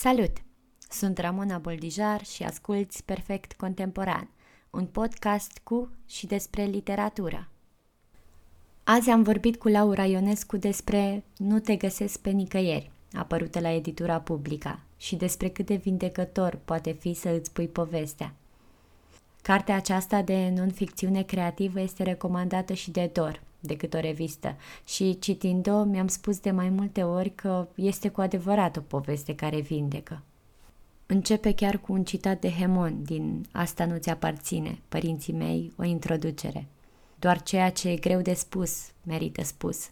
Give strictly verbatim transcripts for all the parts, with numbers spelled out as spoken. Salut! Sunt Ramona Boldijar și asculți Perfect Contemporan, un podcast cu și despre literatură. Azi am vorbit cu Laura Ionescu despre Nu te găsesc pe nicăieri, apărută la editura Publica, și despre cât de vindecător poate fi să îți pui povestea. Cartea aceasta de non-ficțiune creativă este recomandată și de DoR, Decât o Revistă, și citind-o mi-am spus de mai multe ori că este cu adevărat o poveste care vindecă. Începe chiar cu un citat de Hemon din Asta nu ți aparține, părinții mei, o introducere. Doar ceea ce e greu de spus, merită spus.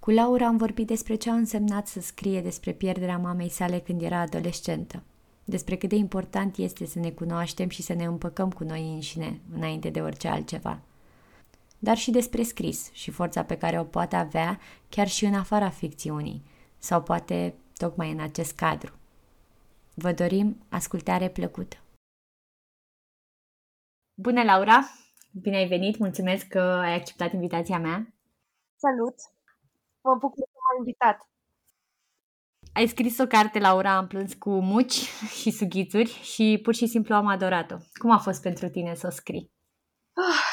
Cu Laura am vorbit despre ce a însemnat să scrie despre pierderea mamei sale când era adolescentă, despre cât de important este să ne cunoaștem și să ne împăcăm cu noi înșine, înainte de orice altceva. Dar și despre scris și forța pe care o poate avea chiar și în afara ficțiunii, sau poate tocmai în acest cadru. Vă dorim ascultare plăcută! Bună, Laura! Bine ai venit! Mulțumesc că ai acceptat invitația mea! Salut! Mă bucur că m-ai invitat! Ai scris o carte, Laura, am plâns cu muci și sughițuri și pur și simplu am adorat-o. Cum a fost pentru tine să o scrii?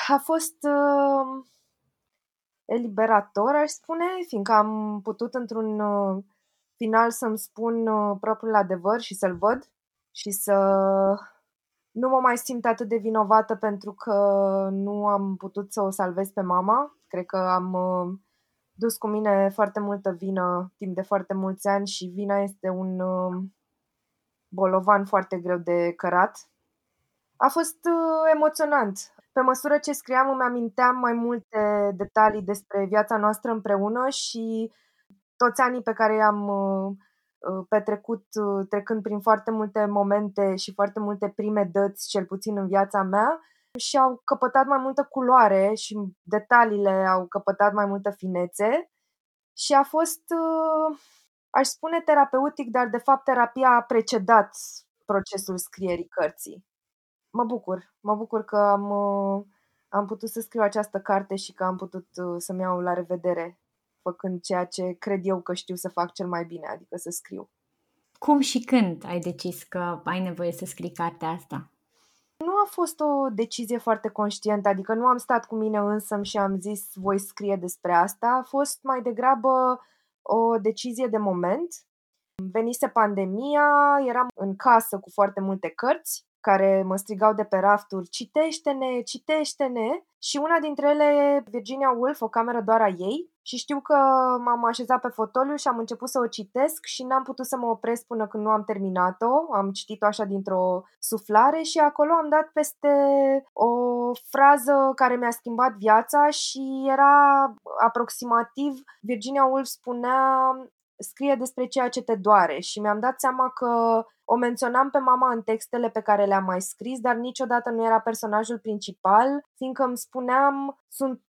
A fost uh, eliberator, aș spune, fiindcă am putut într-un uh, final să-mi spun uh, propriul adevăr și să-l văd și să nu mă mai simt atât de vinovată pentru că nu am putut să o salvez pe mama. Cred că am uh, dus cu mine foarte multă vină timp de foarte mulți ani și vina este un uh, bolovan foarte greu de cărat. A fost uh, emoționant. Pe măsură ce scriam îmi aminteam mai multe detalii despre viața noastră împreună și toți anii pe care i-am uh, petrecut uh, trecând prin foarte multe momente și foarte multe prime dăți, cel puțin în viața mea, și au căpătat mai multă culoare și detaliile au căpătat mai multă finețe și a fost, uh, aș spune, terapeutic, dar de fapt terapia a precedat procesul scrierii cărții. Mă bucur, mă bucur că am, am putut să scriu această carte și că am putut să-mi iau la revedere făcând ceea ce cred eu că știu să fac cel mai bine, adică să scriu. Cum și când ai decis că ai nevoie să scrii cartea asta? Nu a fost o decizie foarte conștientă, adică nu am stat cu mine însămi și am zis voi scrie despre asta. A fost mai degrabă o decizie de moment. Venise pandemia, eram în casă cu foarte multe cărți care mă strigau de pe rafturi, citește-ne, citește-ne, și una dintre ele, Virginia Woolf, O cameră doar a ei, și știu că m-am așezat pe fotoliu și am început să o citesc și n-am putut să mă opresc până când nu am terminat-o, am citit-o așa dintr-o suflare și acolo am dat peste o frază care mi-a schimbat viața și era aproximativ, Virginia Woolf spunea, scrie despre ceea ce te doare, și mi-am dat seama că o menționam pe mama în textele pe care le-am mai scris, dar niciodată nu era personajul principal, fiindcă îmi spuneam, sunt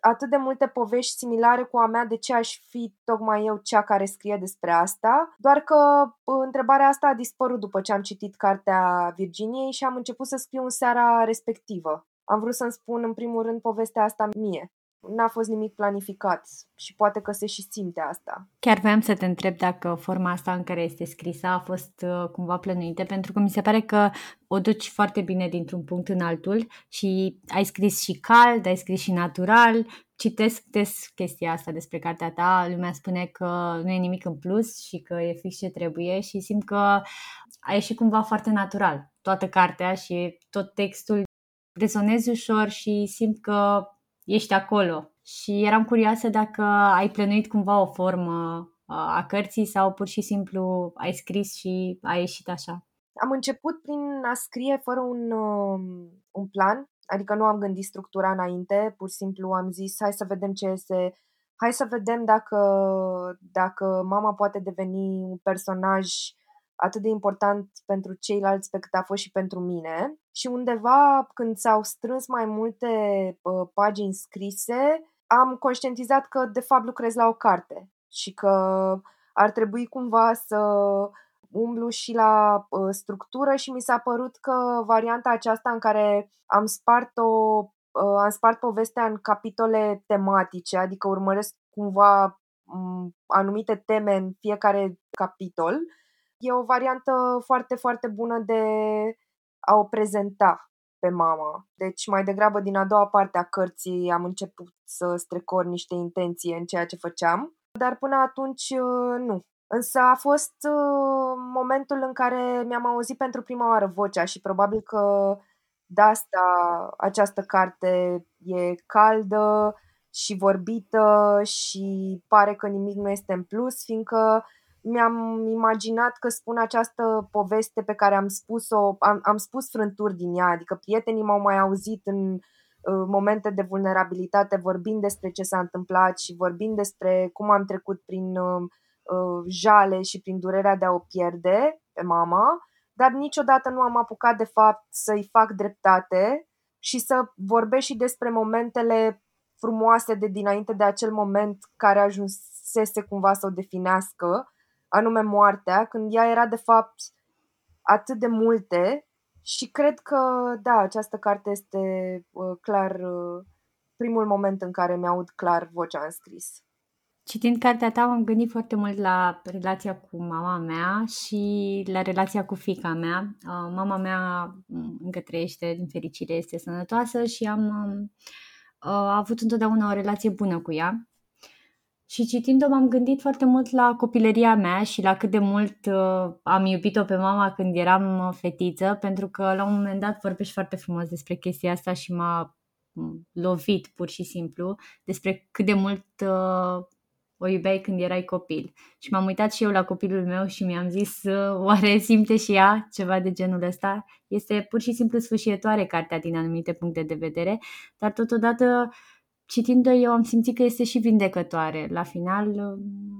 atât de multe povești similare cu a mea, de ce aș fi tocmai eu cea care scrie despre asta, doar că întrebarea asta a dispărut după ce am citit cartea Virginiei și am început să scriu în seara respectivă. Am vrut să-mi spun în primul rând povestea asta mie. N-a fost nimic planificat și poate că se și simte asta. Chiar voiam să te întreb dacă forma asta în care este scrisă a fost cumva plănuită, pentru că mi se pare că o duci foarte bine dintr-un punct în altul și ai scris și cald, ai scris și natural. Citesc des chestia asta despre cartea ta, lumea spune că nu e nimic în plus și că e fix ce trebuie și simt că a ieșit cumva foarte natural toată cartea și tot textul. Rezonezi ușor și simt că ești acolo și eram curioasă dacă ai plănuit cumva o formă a cărții sau pur și simplu ai scris și a ieșit așa. Am început prin a scrie fără un, un plan, adică nu am gândit structura înainte, pur și simplu am zis hai să vedem ce se, hai să vedem dacă, dacă mama poate deveni un personaj atât de important pentru ceilalți pe cât a fost și pentru mine. Și undeva, când s-au strâns mai multe uh, pagini scrise, am conștientizat că, de fapt, lucrez la o carte și că ar trebui cumva să umblu și la uh, structură și mi s-a părut că varianta aceasta în care am spart, o, uh, am spart povestea în capitole tematice, adică urmăresc cumva um, anumite teme în fiecare capitol, E o variantă foarte, foarte bună de a o prezenta pe mama. Deci mai degrabă din a doua parte a cărții am început să strecor niște intenții în ceea ce făceam, dar până atunci nu. Însă a fost momentul în care mi-am auzit pentru prima oară vocea și probabil că de asta această carte e caldă și vorbită și pare că nimic nu este în plus, fiindcă mi-am imaginat că spun această poveste pe care am spus-o, am, am spus frânturi din ea, adică prietenii m-au mai auzit în uh, momente de vulnerabilitate vorbind despre ce s-a întâmplat și vorbind despre cum am trecut prin uh, uh, jale și prin durerea de a o pierde pe mama, dar niciodată nu am apucat de fapt să-i fac dreptate și să vorbesc și despre momentele frumoase de dinainte de acel moment care ajunsese cumva să o definească, anume moartea, când ea era de fapt atât de multe și cred că, da, această carte este uh, clar uh, primul moment în care mi-aud clar vocea în scris. Citind cartea ta, am gândit foarte mult la relația cu mama mea și la relația cu fiica mea. Uh, mama mea încă trăiește, din fericire este sănătoasă și am uh, a avut întotdeauna o relație bună cu ea. Și citind-o m-am gândit foarte mult la copilăria mea și la cât de mult uh, am iubit-o pe mama când eram fetiță, pentru că la un moment dat vorbești foarte frumos despre chestia asta și m-a lovit pur și simplu, despre cât de mult uh, o iubeai când erai copil. Și m-am uitat și eu la copilul meu și mi-am zis, uh, oare simte și ea ceva de genul ăsta? Este pur și simplu sfâșietoare cartea din anumite puncte de vedere, dar totodată citind-o eu am simțit că este și vindecătoare. La final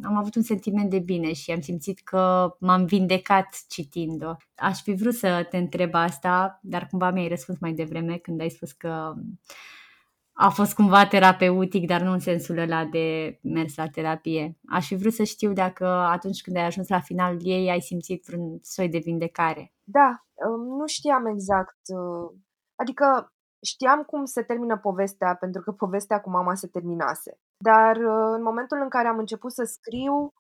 am avut un sentiment de bine și am simțit că m-am vindecat citind-o. Aș fi vrut să te întreb asta, dar cumva mi-ai răspuns mai devreme când ai spus că a fost cumva terapeutic, dar nu în sensul ăla de mers la terapie. Aș fi vrut să știu dacă atunci când ai ajuns la finalul ei ai simțit vreun soi de vindecare. Da, nu știam exact. Adică știam cum se termină povestea, pentru că povestea cu mama se terminase. Dar în momentul în care am început să scriu,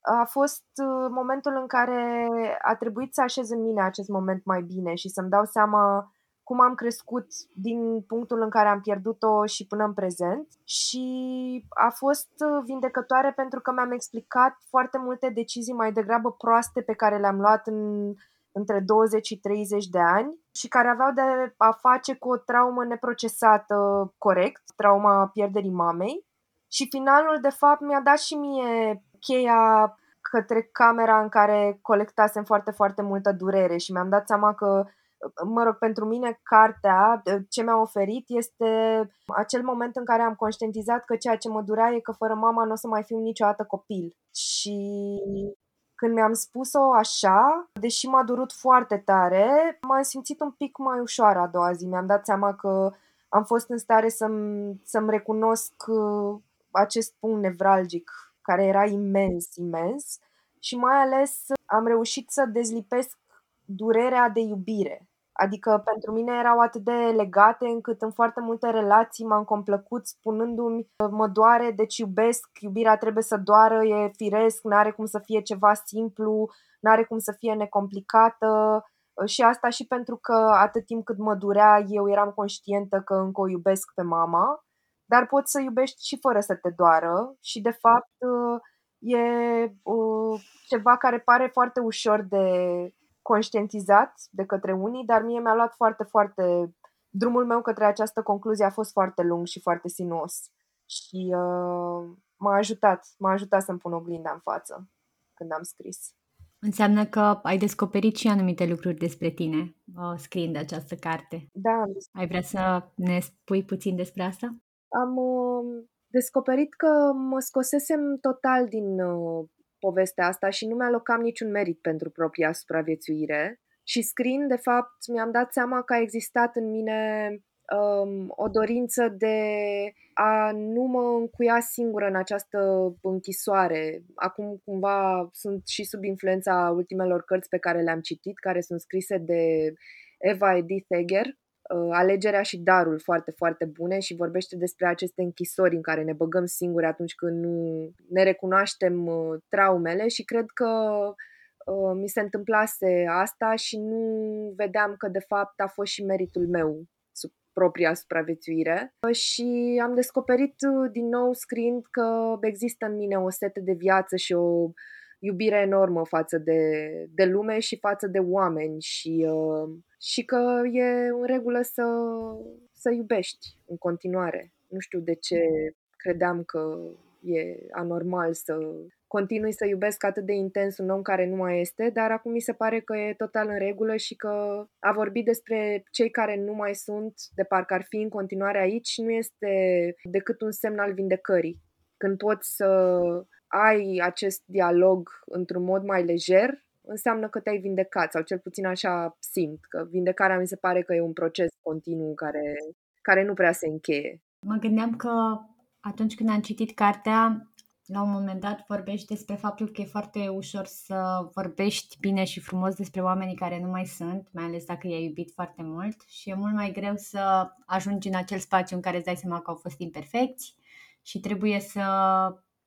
a fost momentul în care a trebuit să așez în mine acest moment mai bine și să-mi dau seama cum am crescut din punctul în care am pierdut-o și până în prezent. Și a fost vindecătoare pentru că mi-am explicat foarte multe decizii mai degrabă proaste pe care le-am luat în... între douăzeci și treizeci de ani și care aveau de a face cu o traumă neprocesată corect, trauma pierderii mamei. Și finalul, de fapt, mi-a dat și mie cheia către camera în care colectasem foarte, foarte multă durere și mi-am dat seama că, mă rog, pentru mine cartea, ce mi-a oferit este acel moment în care am conștientizat că ceea ce mă durea e că fără mama nu o să mai fiu niciodată copil. Și când mi-am spus-o așa, deși m-a durut foarte tare, m-am simțit un pic mai ușoară a doua zi. Mi-am dat seama că am fost în stare să-mi, să-mi recunosc acest punct nevralgic, care era imens, imens. Și mai ales am reușit să dezlipesc durerea de iubire. Adică pentru mine erau atât de legate încât în foarte multe relații m-am complăcut spunându-mi mă doare, deci iubesc, iubirea trebuie să doară, e firesc, n-are cum să fie ceva simplu, n-are cum să fie necomplicată și asta și pentru că atât timp cât mă durea eu eram conștientă că încă o iubesc pe mama, dar poți să iubești și fără să te doară și de fapt e ceva care pare foarte ușor de conștientizat de către unii, dar mie mi-a luat foarte, foarte... Drumul meu către această concluzie a fost foarte lung și foarte sinuos. Și uh, m-a ajutat, m-a ajutat să-mi pun oglinda în față când am scris. Înseamnă că ai descoperit și anumite lucruri despre tine uh, scriind această carte. Da. Ai vrea să ne spui puțin despre asta? Am uh, descoperit că mă scosesem total din... Uh, povestea asta și nu mi-alocam niciun merit pentru propria supraviețuire și scriind, de fapt, mi-am dat seama că a existat în mine um, o dorință de a nu mă încuia singură în această închisoare. Acum, cumva, sunt și sub influența ultimelor cărți pe care le-am citit, care sunt scrise de Eva Edith Egger, uh, Alegerea și Darul, foarte, foarte bune și vorbește despre aceste închisori în care ne băgăm singuri atunci când nu ne recunoaștem traumele și cred că mi se întâmplase asta și nu vedeam că de fapt a fost și meritul meu sub propria supraviețuire. Și am descoperit din nou scriind că există în mine o sete de viață și o iubire enormă față de, de lume și față de oameni și, și că e în regulă să, să iubești în continuare. Nu știu de ce credeam că e anormal să continui să iubesc atât de intens un om care nu mai este, dar acum mi se pare că e total în regulă și că a vorbi despre cei care nu mai sunt, de parcă ar fi în continuare aici, nu este decât un semn al vindecării. Când poți să ai acest dialog într-un mod mai lejer, înseamnă că te-ai vindecat, sau cel puțin așa simt, că vindecarea mi se pare că e un proces continuu care, care nu prea se încheie. Mă gândeam că atunci când am citit cartea, la un moment dat vorbești despre faptul că e foarte ușor să vorbești bine și frumos despre oamenii care nu mai sunt, mai ales dacă i-ai iubit foarte mult, și e mult mai greu să ajungi în acel spațiu în care îți dai seama că au fost imperfecți și trebuie să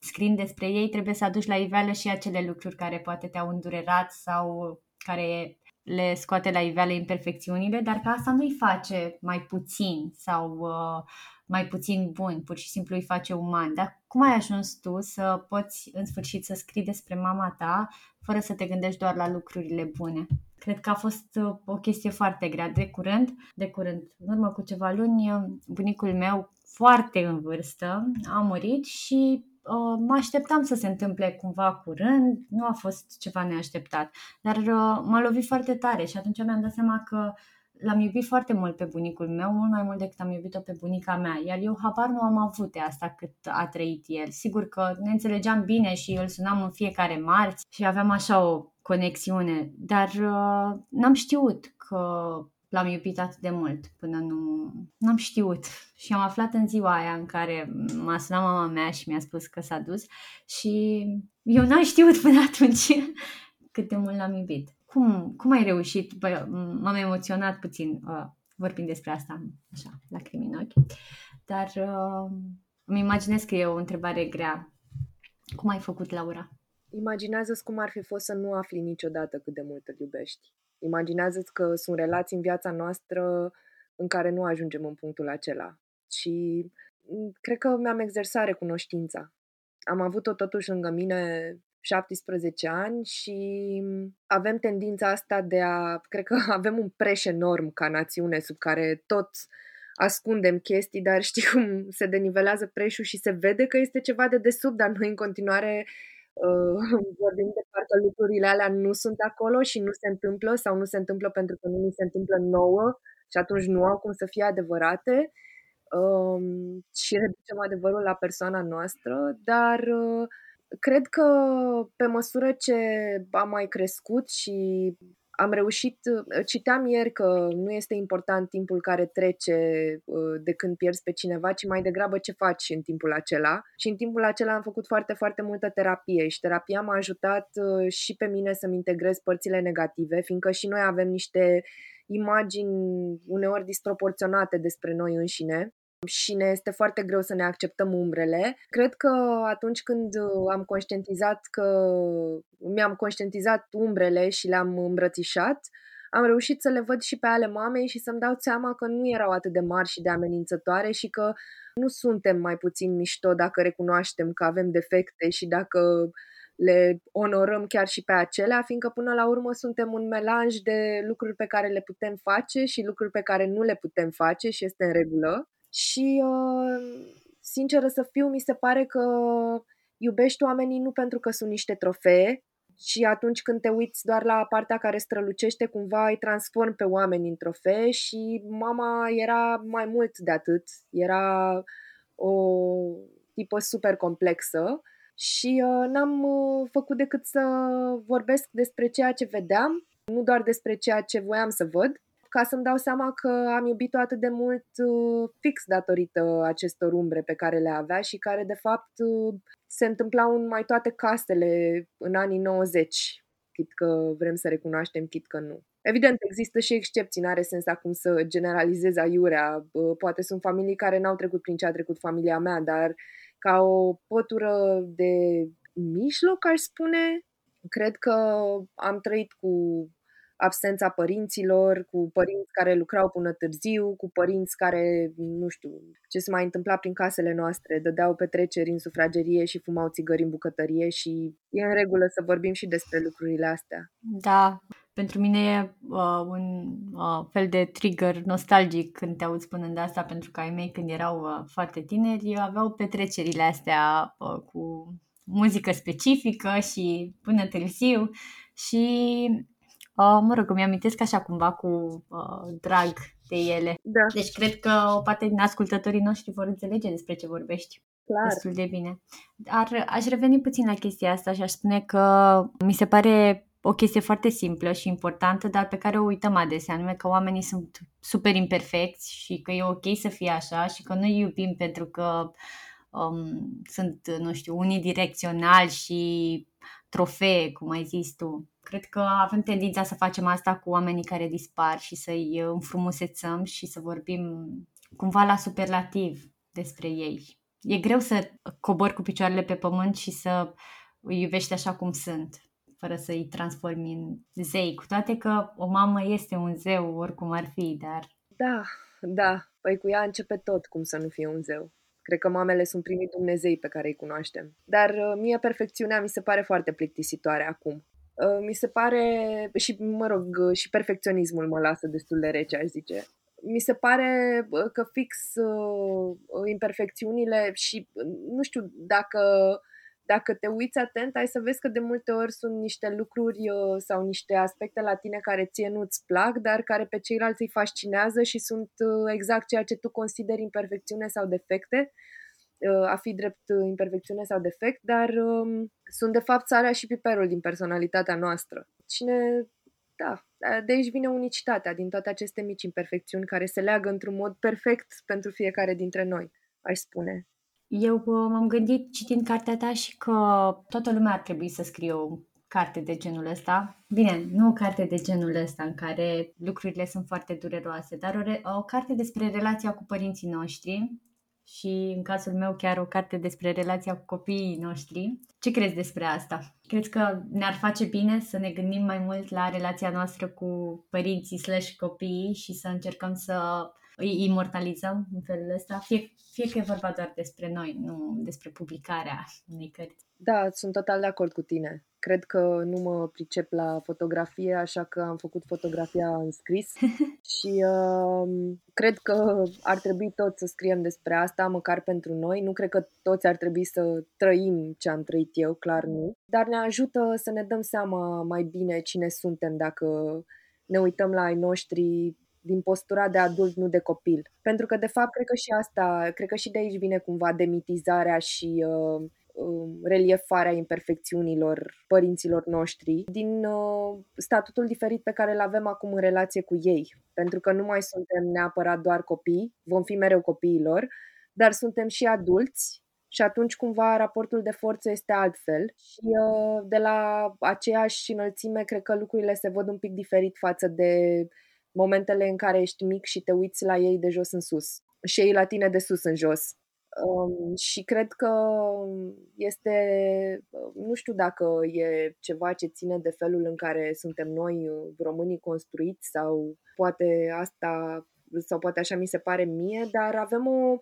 scriind despre ei, trebuie să aduci la iveală și acele lucruri care poate te-au îndurerat sau care le scoate la iveală imperfecțiunile, dar că asta nu-i face mai puțin sau uh, mai puțin bun, pur și simplu îi face uman. Dar cum ai ajuns tu să poți în sfârșit să scrii despre mama ta fără să te gândești doar la lucrurile bune? Cred că a fost o chestie foarte grea. De curând, de curând, în urmă cu ceva luni, bunicul meu, foarte în vârstă, a murit și uh, mă așteptam să se întâmple cumva curând, nu a fost ceva neașteptat, dar uh, m-a lovit foarte tare și atunci mi-am dat seama că l-am iubit foarte mult pe bunicul meu, mult mai mult decât am iubit-o pe bunica mea, iar eu habar nu am avut de asta cât a trăit el. Sigur că ne înțelegeam bine și îl sunam în fiecare marți și aveam așa o conexiune, dar uh, n-am știut că l-am iubit atât de mult până nu... n-am știut. Și am aflat în ziua aia în care m-a sunat mama mea și mi-a spus că s-a dus și eu n-am știut până atunci cât de mult l-am iubit. Cum, cum ai reușit? Bă, m-am emoționat puțin uh, vorbind despre asta, așa, lacrimi în ochi. Dar uh, îmi imaginez că e o întrebare grea. Cum ai făcut, Laura? Imaginează-ți cum ar fi fost să nu afli niciodată cât de mult îl iubești. Imaginează-ți că sunt relații în viața noastră în care nu ajungem în punctul acela. Și cred că mi-am exersat recunoștința. Am avut-o totuși lângă mine șaptesprezece ani și avem tendința asta de a... Cred că avem un preș enorm ca națiune sub care tot ascundem chestii, dar știi cum se denivelează preșul și se vede că este ceva de desubt, dar noi în continuare... Uh, vorbim de parcă lucrurile alea nu sunt acolo și nu se întâmplă sau nu se întâmplă pentru că nu ni se întâmplă nouă și atunci nu au cum să fie adevărate uh, și reducem adevărul la persoana noastră, dar uh, cred că pe măsură ce am mai crescut și am reușit, citeam ieri că nu este important timpul care trece de când pierzi pe cineva, ci mai degrabă ce faci în timpul acela. Și în timpul acela am făcut foarte, foarte multă terapie și terapia m-a ajutat și pe mine să-mi integrez părțile negative, fiindcă și noi avem niște imagini uneori disproporționate despre noi înșine și ne este foarte greu să ne acceptăm umbrele. Cred că atunci când am conștientizat că mi-am conștientizat umbrele și le-am îmbrățișat, am reușit să le văd și pe ale mamei și să-mi dau seama că nu erau atât de mari și de amenințătoare și că nu suntem mai puțin mișto dacă recunoaștem că avem defecte și dacă le onorăm chiar și pe acelea, fiindcă până la urmă suntem un melanj de lucruri pe care le putem face și lucruri pe care nu le putem face și este în regulă. Și, sinceră să fiu, mi se pare că iubești oamenii nu pentru că sunt niște trofee și atunci când te uiți doar la partea care strălucește, cumva îi transform pe oameni în trofee și mama era mai mult de atât, era o tipă super complexă și n-am făcut decât să vorbesc despre ceea ce vedeam, nu doar despre ceea ce voiam să văd, ca să-mi dau seama că am iubit-o atât de mult fix datorită acestor umbre pe care le avea și care, de fapt, se întâmplau în mai toate casele în anii nouăzeci, chit că vrem să recunoaștem, chit că nu. Evident, există și excepții, n-are sens acum să generalizez aiurea, poate sunt familii care n-au trecut prin ce a trecut familia mea, dar ca o pătură de mijloc, aș spune... Cred că am trăit cu absența părinților, cu părinți care lucrau până târziu, cu părinți care, nu știu, ce se mai întâmpla prin casele noastre, dădeau petreceri în sufragerie și fumau țigări în bucătărie și e în regulă să vorbim și despre lucrurile astea. Da, pentru mine e uh, un uh, fel de trigger nostalgic când te auzi spunând asta, pentru că ai mei când erau uh, foarte tineri aveau petrecerile astea uh, cu muzică specifică și până târziu și... Uh, mă rog, îmi amintesc așa cumva cu uh, drag de ele. Da. Deci cred că o parte din ascultătorii noștri vor înțelege despre ce vorbești. Clar. Destul de bine. Dar aș reveni puțin la chestia asta și aș spune că mi se pare o chestie foarte simplă și importantă, dar pe care o uităm adesea, anume că oamenii sunt super imperfecți și că e ok să fie așa și că noi iubim pentru că um, sunt, nu știu, unidirecționali și trofee, cum ai zis tu. Cred că avem tendința să facem asta cu oamenii care dispar și să-i înfrumusețăm și să vorbim cumva la superlativ despre ei. E greu să cobori cu picioarele pe pământ și să îi iubești așa cum sunt, fără să-i transformi în zei, cu toate că o mamă este un zeu, oricum ar fi, dar... Da, da, păi cu ea începe tot, cum să nu fie un zeu. Cred că mamele sunt primii dumnezei pe care îi cunoaștem. Dar mie perfecțiunea mi se pare foarte plictisitoare acum. Mi se pare, și mă rog, și perfecționismul mă lasă destul de rece, aș zice. Mi se pare că fix uh, imperfecțiunile și nu știu, dacă, dacă te uiți atent, ai să vezi că de multe ori sunt niște lucruri uh, sau niște aspecte la tine care ție nu-ți plac, dar care pe ceilalți îi fascinează și sunt uh, exact ceea ce tu consideri imperfecțiune sau defecte. A fi drept imperfecțiune sau defect, dar um, sunt de fapt sarea și piperul din personalitatea noastră. Cine, da, de aici vine unicitatea din toate aceste mici imperfecțiuni care se leagă într-un mod perfect pentru fiecare dintre noi, aș spune. Eu m-am gândit citind cartea ta și că toată lumea ar trebui să scrie o carte de genul ăsta. Bine, nu o carte de genul ăsta în care lucrurile sunt foarte dureroase, dar o, re- o carte despre relația cu părinții noștri. Și în cazul meu chiar o carte despre relația cu copiii noștri. Ce crezi despre asta? Crezi că ne-ar face bine să ne gândim mai mult la relația noastră cu părinții slash copiii și să încercăm să îi imortalizăm în felul ăsta? Fie, fie că e vorba doar despre noi, nu despre publicarea unei cărți. Da, sunt total de acord cu tine. Cred că nu mă pricep la fotografie, așa că am făcut fotografia în scris și uh, cred că ar trebui toți să scriem despre asta, măcar pentru noi. Nu cred că toți ar trebui să trăim ce am trăit eu, clar nu. Dar ne ajută să ne dăm seama mai bine cine suntem dacă ne uităm la ai noștri din postura de adult, nu de copil. Pentru că, de fapt, cred că și asta, cred că și de aici vine cumva demitizarea și... Uh, reliefarea imperfecțiunilor părinților noștri din uh, statutul diferit pe care îl avem acum în relație cu ei. Pentru că nu mai suntem neapărat doar copii, vom fi mereu copiilor, dar suntem și adulți și atunci cumva raportul de forță este altfel. Și uh, de la aceeași înălțime cred că lucrurile se văd un pic diferit față de momentele în care ești mic și te uiți la ei de jos în sus și ei la tine de sus în jos. Um, și cred că este, nu știu dacă e ceva ce ține de felul în care suntem noi românii construiți sau poate asta, sau poate așa mi se pare mie, dar avem o,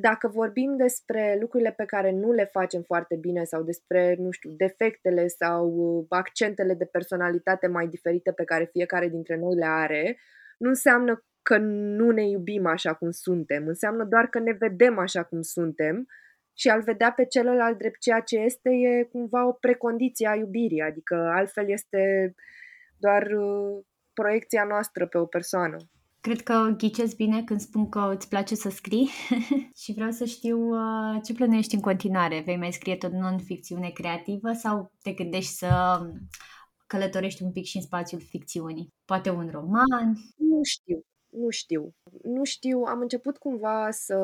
dacă vorbim despre lucrurile pe care nu le facem foarte bine sau despre, nu știu, defectele sau accentele de personalitate mai diferite pe care fiecare dintre noi le are, nu înseamnă că nu ne iubim așa cum suntem, înseamnă doar că ne vedem așa cum suntem și al vedea pe celălalt drept ceea ce este e cumva o precondiție a iubirii, adică altfel este doar proiecția noastră pe o persoană. Cred că ghicesc bine când spun că îți place să scrii și vreau să știu uh, ce plănuiești în continuare. Vei mai scrie tot non-ficțiune creativă sau te gândești să călătorești un pic și în spațiul ficțiunii? Poate un roman? Nu știu. Nu știu. Nu știu. Am început cumva să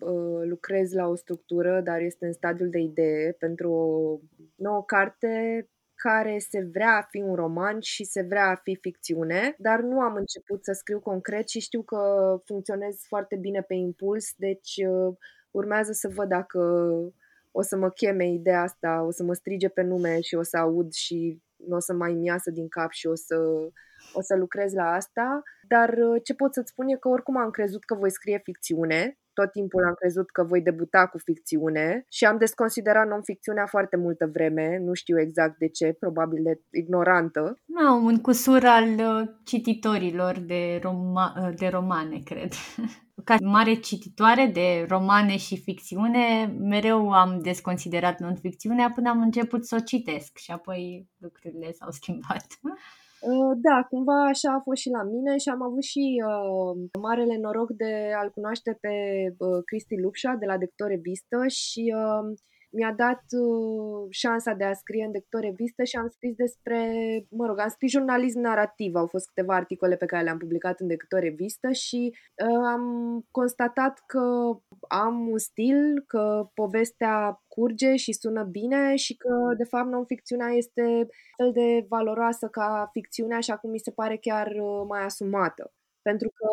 uh, lucrez la o structură, dar este în stadiul de idee pentru o nouă carte care se vrea a fi un roman și se vrea a fi ficțiune, dar nu am început să scriu concret și știu că funcționez foarte bine pe impuls, deci uh, urmează să văd dacă o să mă cheme ideea asta, o să mă strige pe nume și o să aud și nu o să mai îmi iasă din cap și o să, o să lucrez la asta. Dar ce pot să-ți spun e că oricum am crezut că voi scrie ficțiune. Tot timpul am crezut că voi debuta cu ficțiune și am desconsiderat non-ficțiunea foarte multă vreme, nu știu exact de ce, probabil de ignorantă. No, un cusur al cititorilor de, roma- de romane, cred. Ca mare cititoare de romane și ficțiune, mereu am desconsiderat non-ficțiunea până am început să o citesc și apoi lucrurile s-au schimbat. Da, cumva așa a fost și la mine și am avut și uh, marele noroc de a-l cunoaște pe uh, Cristi Lupșa de la Decât o Revistă și uh, mi-a dat uh, șansa de a scrie în Decât o Revistă și am scris despre, mă rog, am scris jurnalism narrativ, au fost câteva articole pe care le-am publicat în Decât o Revistă și uh, am constatat că am un stil, că povestea curge și sună bine și că, de fapt, non-ficțiunea este fel de valoroasă ca ficțiunea și acum mi se pare chiar mai asumată. Pentru că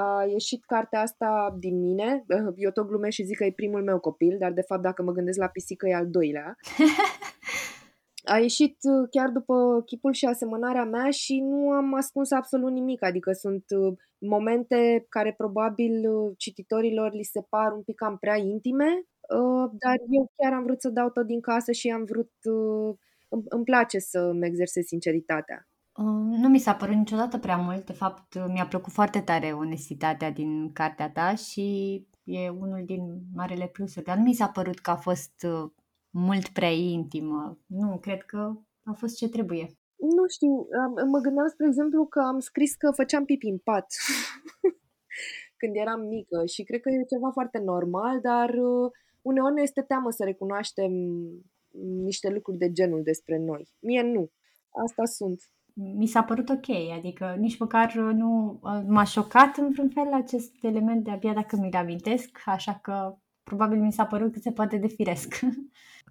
a ieșit cartea asta din mine, eu tot glumesc și zic că e primul meu copil, dar, de fapt, dacă mă gândesc la pisică, e al doilea. A ieșit chiar după Chipul și asemănarea mea și nu am ascuns absolut nimic, adică sunt momente care probabil cititorilor li se par un pic cam prea intime, dar eu chiar am vrut să dau tot din casă și am vrut, îmi place să-mi exersez sinceritatea. Nu mi s-a părut niciodată prea mult, de fapt mi-a plăcut foarte tare onestitatea din cartea ta și e unul din marele plusuri, dar nu mi s-a părut că a fost mult prea intimă. Nu, cred că a fost ce trebuie. Nu știu, mă gândeam, spre exemplu, că am scris că făceam pipi în pat când eram mică și cred că e ceva foarte normal, dar uneori ne este teamă să recunoaștem niște lucruri de genul despre noi. Mie nu. Asta sunt. Mi s-a părut ok, adică nici măcar nu m-a șocat în vreun fel acest element de abia dacă mi-l amintesc, așa că probabil mi s-a părut cât se poate de firesc.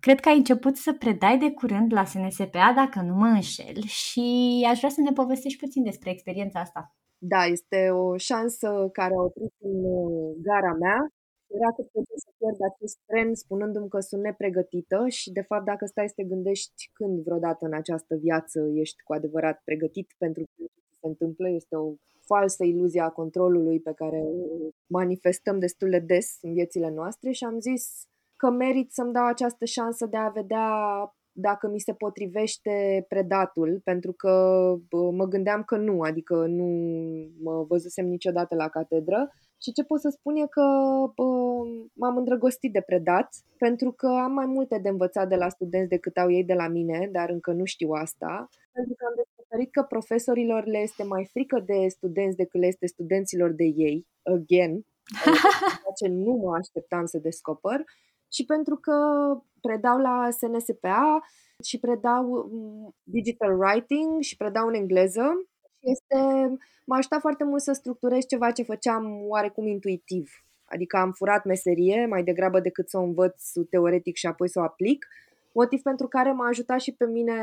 Cred că ai început să predai de curând la S N S P A, dacă nu mă înșel, și aș vrea să ne povestești puțin despre experiența asta. Da, este o șansă care a oprit în gara mea. Era că trebuie să pierd acest tren spunându-mi că sunt nepregătită și, de fapt, dacă stai să te gândești când vreodată în această viață ești cu adevărat pregătit pentru ce se întâmplă, este o falsă iluzie a controlului pe care o manifestăm destul de des în viețile noastre și am zis că merit să-mi dau această șansă de a vedea dacă mi se potrivește predatul, pentru că mă gândeam că nu, adică nu mă văzusem niciodată la catedră. Și ce pot să spun e că uh, m-am îndrăgostit de predat, pentru că am mai multe de învățat de la studenți decât au ei de la mine, dar încă nu știu asta, pentru că am descoperit că profesorilor le este mai frică de studenți decât le este studenților de ei, again, ce nu mă așteptam să descoper, și pentru că predau la S N S P A și predau digital writing și predau în engleză. Este, m-a ajutat foarte mult să structurez ceva ce făceam oarecum intuitiv. Adică am furat meserie mai degrabă decât să o învăț teoretic și apoi să o aplic, motiv pentru care m-a ajutat și pe mine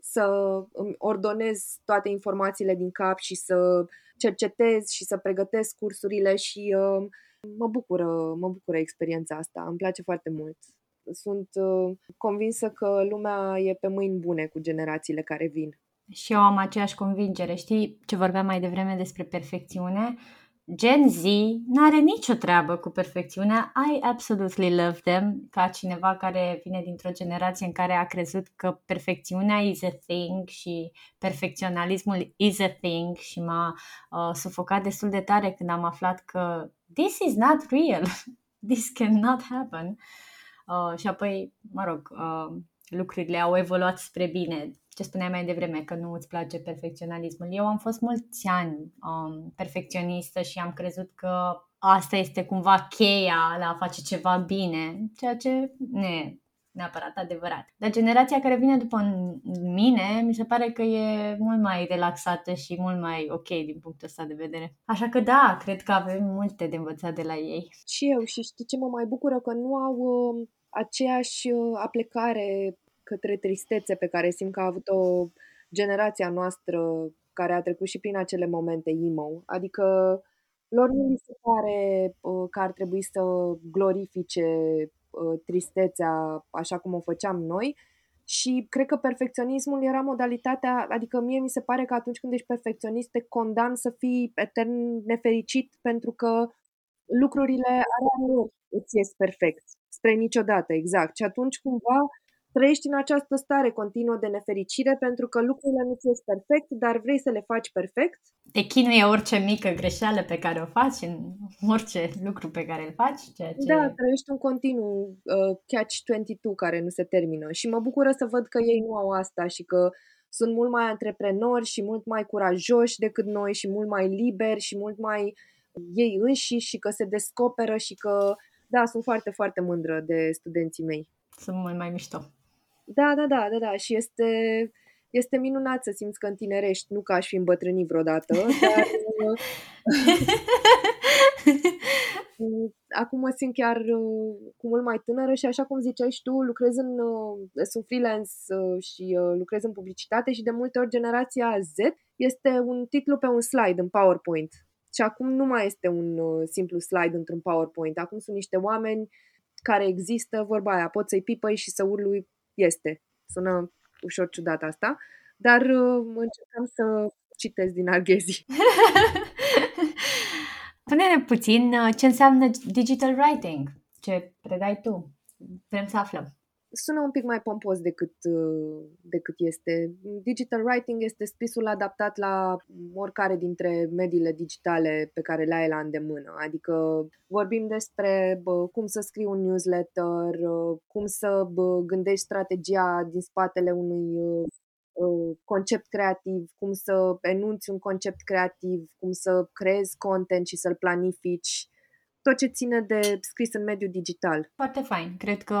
să îmi ordonez toate informațiile din cap și să cercetez și să pregătesc cursurile și uh, mă bucură, mă bucură experiența asta, îmi place foarte mult. Sunt uh, convinsă că lumea e pe mâini bune cu generațiile care vin. Și eu am aceeași convingere, știi ce vorbeam mai devreme despre perfecțiune? Gen Z n-are nicio treabă cu perfecțiunea, I absolutely love them, ca cineva care vine dintr-o generație în care a crezut că perfecțiunea is a thing și perfecționalismul is a thing și m-a uh, sufocat destul de tare când am aflat că this is not real, this cannot happen uh, și apoi, mă rog, uh, lucrurile au evoluat spre bine. Ce spuneam mai devreme, că nu îți place perfecționalismul. Eu am fost mulți ani um, perfecționistă și am crezut că asta este cumva cheia la a face ceva bine, ceea ce nu e neapărat adevărat. Dar generația care vine după mine, mi se pare că e mult mai relaxată și mult mai ok din punctul ăsta de vedere. Așa că da, cred că avem multe de învățat de la ei. Și eu, și știi ce mă mai bucură? Că nu au uh, aceeași uh, aplecare către tristețe pe care simt că a avut-o generația noastră care a trecut și prin acele momente emo. Adică lor nu mi se pare că ar trebui să glorifice tristețea așa cum o făceam noi. Și cred că perfecționismul era modalitatea, adică mie mi se pare că atunci când ești perfecționist te condamn să fii etern nefericit pentru că lucrurile alea nu îți ies perfect, spre niciodată, exact. Și atunci cumva trăiești în această stare continuă de nefericire pentru că lucrurile nu ți ies perfect, dar vrei să le faci perfect. Te chinuie orice mică greșeală pe care o faci, în orice lucru pe care îl faci. Ceea ce... Da, trăiești un continuu uh, catch douăzeci și doi care nu se termină și mă bucură să văd că ei nu au asta și că sunt mult mai antreprenori și mult mai curajoși decât noi și mult mai liberi și mult mai ei înșiși și că se descoperă și că, da, sunt foarte, foarte mândră de studenții mei. Sunt mult mai mișto. Da, da, da, da, da. Și este, este minunat să simți că întinerești, nu că aș fi îmbătrânit vreodată, dar acum mă simt chiar cu mult mai tânără și așa cum ziceai și tu, lucrez în, sunt freelance și lucrez în publicitate și de multe ori generația Z este un titlu pe un slide în PowerPoint și acum nu mai este un simplu slide într-un PowerPoint, acum sunt niște oameni care există, vorba aia, pot să-i pipăi și să urlui este. Sună ușor ciudat asta, dar încercam să citesc din Arghezi. Pune-ne puțin ce înseamnă digital writing, ce predai tu. Vrem să aflăm. Sună un pic mai pompos decât, decât este. Digital writing este scrisul adaptat la oricare dintre mediile digitale pe care le ai la îndemână. Adică vorbim despre cum să scrii un newsletter, cum să gândești strategia din spatele unui concept creativ, cum să enunți un concept creativ, cum să creezi content și să-l planifici. Tot ce ține de scris în mediul digital. Foarte fain. Cred că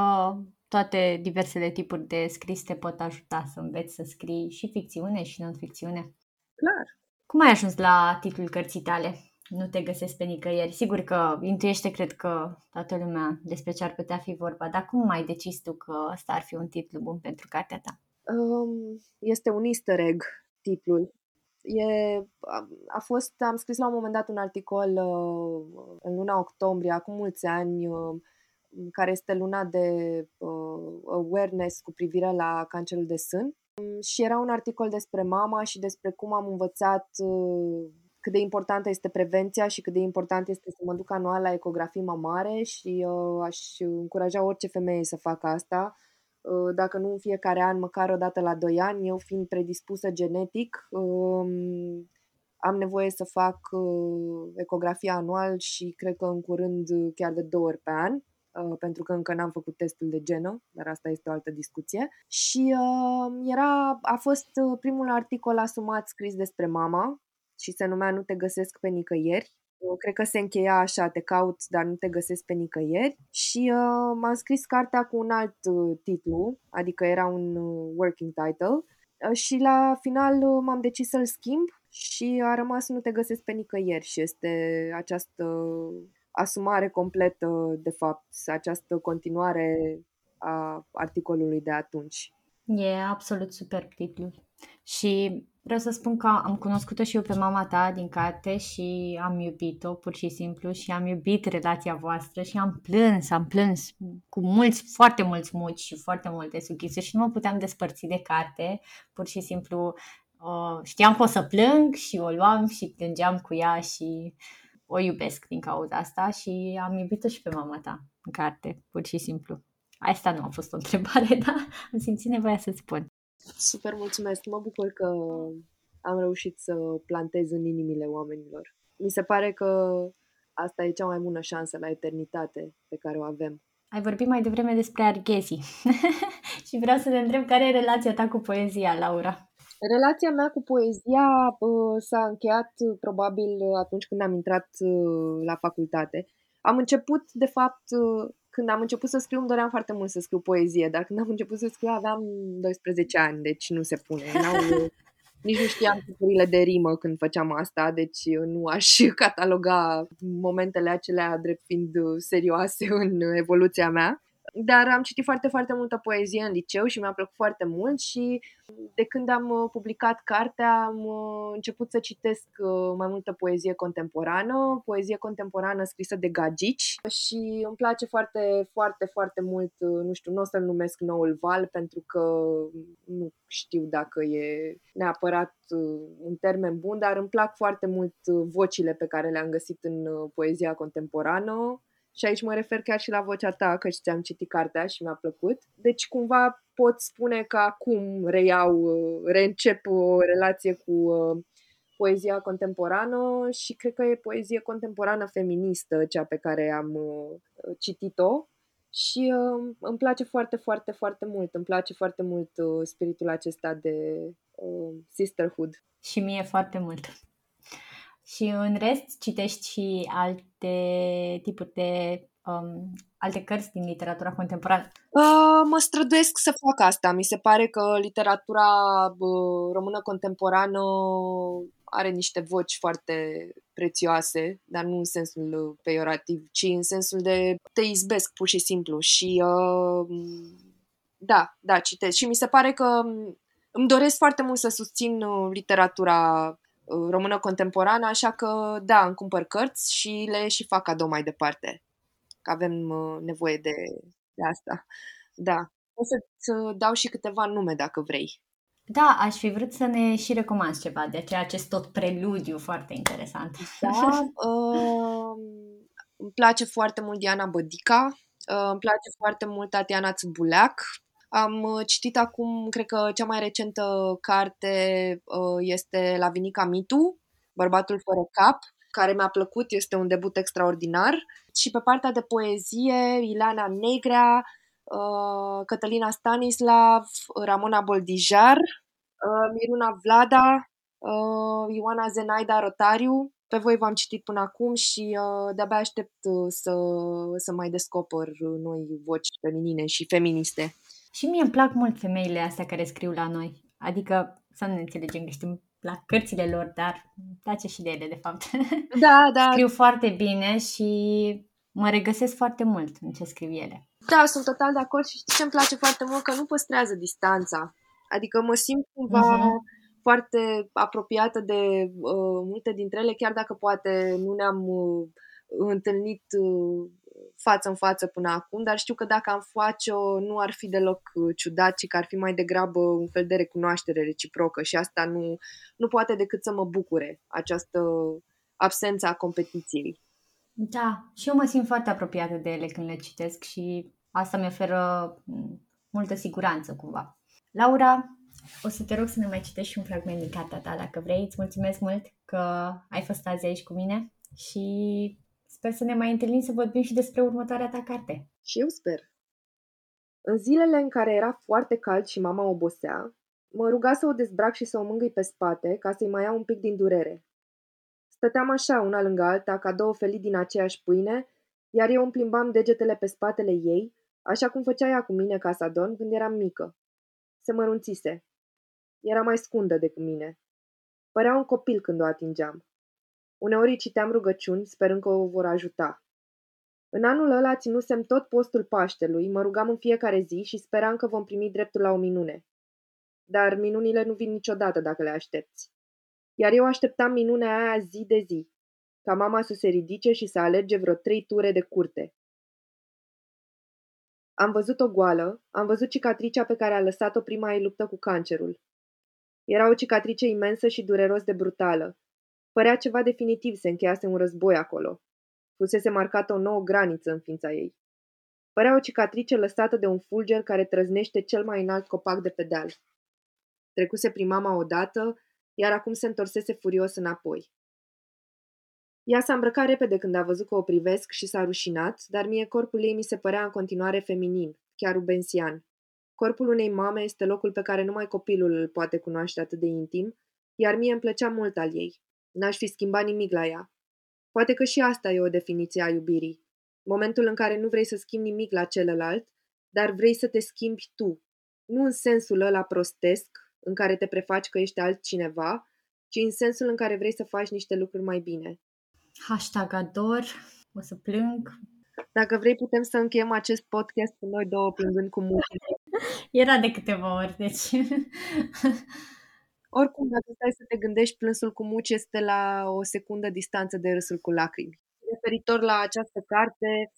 toate diversele tipuri de scris te pot ajuta să înveți să scrii și ficțiune și non-ficțiune. Clar. Cum ai ajuns la titlul cărții tale? Nu te găsesc pe nicăieri. Sigur că intuiește, cred că, toată lumea despre ce ar putea fi vorba, dar cum ai decis tu că ăsta ar fi un titlu bun pentru cartea ta? Um, este un easter egg, titlul. E, a, a fost, am scris la un moment dat un articol uh, în luna octombrie, acum mulți ani, uh, care este luna de uh, awareness cu privire la cancerul de sân și era un articol despre mama și despre cum am învățat uh, cât de importantă este prevenția și cât de important este să mă duc anual la ecografii mamare și uh, aș încuraja orice femeie să facă asta, uh, dacă nu în fiecare an, măcar o dată la doi ani, eu fiind predispusă genetic, uh, am nevoie să fac uh, ecografia anual și cred că în curând chiar de două ori pe an. Pentru că încă n-am făcut testul de genă, dar asta este o altă discuție. Și uh, era, a fost primul articol asumat scris despre mama și se numea Nu te găsesc pe nicăieri. Eu cred că se încheia așa, te caut, dar nu te găsesc pe nicăieri. Și uh, m-am scris cartea cu un alt uh, titlu, adică era un uh, working title. Uh, și la final uh, m-am decis să-l schimb și a rămas Nu te găsesc pe nicăieri și este această... Uh, asumare completă, de fapt, această continuare a articolului de atunci. E absolut superb titlul. Și vreau să spun că am cunoscut-o și eu pe mama ta din carte și am iubit-o pur și simplu și am iubit relația voastră și am plâns, am plâns cu mulți, foarte mulți muci și foarte multe suchisuri și nu mă puteam despărți de carte, pur și simplu uh, știam că o să plâng și o luam și plângeam cu ea și... o iubesc din cauza asta și am iubit-o și pe mama ta în carte, pur și simplu. Asta nu a fost o întrebare, dar am simțit nevoia să spun. Super, mulțumesc! Mă bucur că am reușit să plantez în inimile oamenilor. Mi se pare că asta e cea mai bună șansă la eternitate pe care o avem. Ai vorbit mai devreme despre Arghezi și vreau să te întreb care e relația ta cu poezia, Laura? Relația mea cu poezia s-a încheiat probabil atunci când am intrat la facultate. Am început, de fapt, când am început să scriu, îmi doream foarte mult să scriu poezie, dar când am început să scriu aveam doisprezece ani, deci nu se pune. N-au, nici nu știam tipurile de rimă când făceam asta, deci nu aș cataloga momentele acelea drept fiind serioase în evoluția mea. Dar am citit foarte, foarte multă poezie în liceu și mi-a plăcut foarte mult și de când am publicat cartea am început să citesc mai multă poezie contemporană, poezie contemporană scrisă de gagici și îmi place foarte, foarte, foarte mult, nu știu, nu o să-l numesc noul val pentru că nu știu dacă e neapărat un termen bun, dar îmi plac foarte mult vocile pe care le-am găsit în poezia contemporană. Și aici mă refer chiar și la vocea ta, că ți-am citit cartea și mi-a plăcut. Deci cumva pot spune că acum reiau, reîncep o relație cu poezia contemporană și cred că e poezie contemporană feministă cea pe care am citit-o. Și îmi place foarte, foarte, foarte mult. Îmi place foarte mult spiritul acesta de sisterhood. Și mie foarte mult. Și în rest citești și alte tipuri de um, alte cărți din literatura contemporană? Uh, mă străduiesc să fac asta. Mi se pare că literatura uh, română contemporană are niște voci foarte prețioase, dar nu în sensul peiorativ, ci în sensul de te izbesc pur și simplu. Și uh, da, da, citesc. Și mi se pare că îmi doresc foarte mult să susțin literatura română contemporană, așa că da, îmi cumpăr cărți și le și fac cadou mai departe, că avem nevoie de, de asta. Da, o să-ți dau și câteva nume dacă vrei. Da, aș fi vrut să ne și recomanzi ceva, de aceea acest tot preludiu foarte interesant. Da, uh, îmi place foarte mult Diana Bodica, uh, îmi place foarte mult Tatiana Țâbuleac. Am citit acum, cred că cea mai recentă carte este Lavinia Mitu, Bărbatul fără cap, care mi-a plăcut, este un debut extraordinar. Și pe partea de poezie, Ileana Negrea, Cătălina Stanislav, Ramona Boldijar, Miruna Vlada, Ioana Zenaida Rotariu. Pe voi v-am citit până acum și uh, de-abia aștept să, să mai descoper noi voci feminine și feministe. Și mie îmi plac mult femeile astea care scriu la noi. Adică, să nu ne înțelegem că știm la cărțile lor, dar îmi place și de ele, de fapt. Da, da. Scriu foarte bine și mă regăsesc foarte mult în ce scriu ele. Da, sunt total de acord și știi ce îmi place foarte mult? Că nu păstrează distanța. Adică mă simt cumva... Uh-huh. foarte apropiată de uh, multe dintre ele, chiar dacă poate nu ne-am uh, întâlnit uh, față în față până acum, dar știu că dacă am face-o nu ar fi deloc uh, ciudat, ci că ar fi mai degrabă un fel de recunoaștere reciprocă și asta nu, nu poate decât să mă bucure, această absență a competiției. Da, și eu mă simt foarte apropiată de ele când le citesc și asta mi oferă multă siguranță cumva. Laura, o să te rog să ne mai citești și un fragment din cartea ta, dacă vrei. Îți mulțumesc mult că ai fost azi aici cu mine și sper să ne mai întâlnim să vorbim și despre următoarea ta carte. Și eu sper. În zilele în care era foarte cald și mama obosea, mă ruga să o dezbrac și să o mângâi pe spate ca să-i mai iau un pic din durere. Stăteam așa una lângă alta, ca două felii din aceeași pâine, iar eu îmi plimbam degetele pe spatele ei, așa cum făcea ea cu mine ca să adorm când eram mică. Se mărunțise. Era mai scundă decât mine. Părea un copil când o atingeam. Uneori citeam rugăciuni, sperând că o vor ajuta. În anul ăla ținusem tot postul Paștelui, mă rugam în fiecare zi și speram că vom primi dreptul la o minune. Dar minunile nu vin niciodată dacă le aștepți. Iar eu așteptam minunea aia zi de zi, ca mama să se ridice și să alerge vreo trei ture de curte. Am văzut-o goală, am văzut cicatricea pe care a lăsat-o prima ei luptă cu cancerul. Era o cicatrice imensă și dureros de brutală. Părea ceva definitiv, se încheiase un război acolo. Fusese marcată o nouă graniță în ființa ei. Părea o cicatrice lăsată de un fulger care trăznește cel mai înalt copac de pe deal. Trecuse prin mama odată, iar acum se întorsese furios înapoi. Ea s-a îmbrăcat repede când a văzut că o privesc și s-a rușinat, dar mie corpul ei mi se părea în continuare feminin, chiar ubensian. Corpul unei mame este locul pe care numai copilul îl poate cunoaște atât de intim, iar mie îmi plăcea mult al ei. N-aș fi schimbat nimic la ea. Poate că și asta e o definiție a iubirii. Momentul în care nu vrei să schimbi nimic la celălalt, dar vrei să te schimbi tu. Nu în sensul ăla prostesc, în care te prefaci că ești altcineva, ci în sensul în care vrei să faci niște lucruri mai bine. hashtag ador, o să plâng. Dacă vrei, putem să încheiem acest podcast cu noi două plângând cu muzică. Era de câteva ori, deci... Oricum, dacă stai să te gândești, plânsul cu muci este la o secundă distanță de râsul cu lacrimi. Referitor la această carte,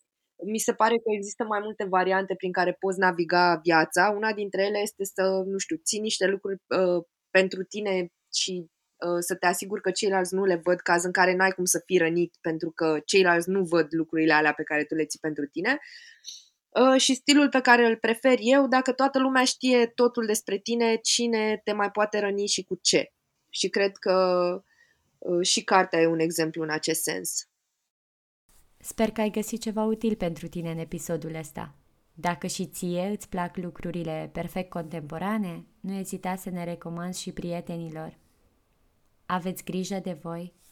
mi se pare că există mai multe variante prin care poți naviga viața. Una dintre ele este să, nu știu, ții niște lucruri uh, pentru tine și uh, să te asiguri că ceilalți nu le văd, caz în care n-ai cum să fii rănit pentru că ceilalți nu văd lucrurile alea pe care tu le ții pentru tine. Și stilul pe care îl prefer eu, dacă toată lumea știe totul despre tine, cine te mai poate răni și cu ce. Și cred că și cartea e un exemplu în acest sens. Sper că ai găsit ceva util pentru tine în episodul ăsta. Dacă și ție îți plac lucrurile perfect contemporane, nu ezita să ne recomanzi și prietenilor. Aveți grijă de voi!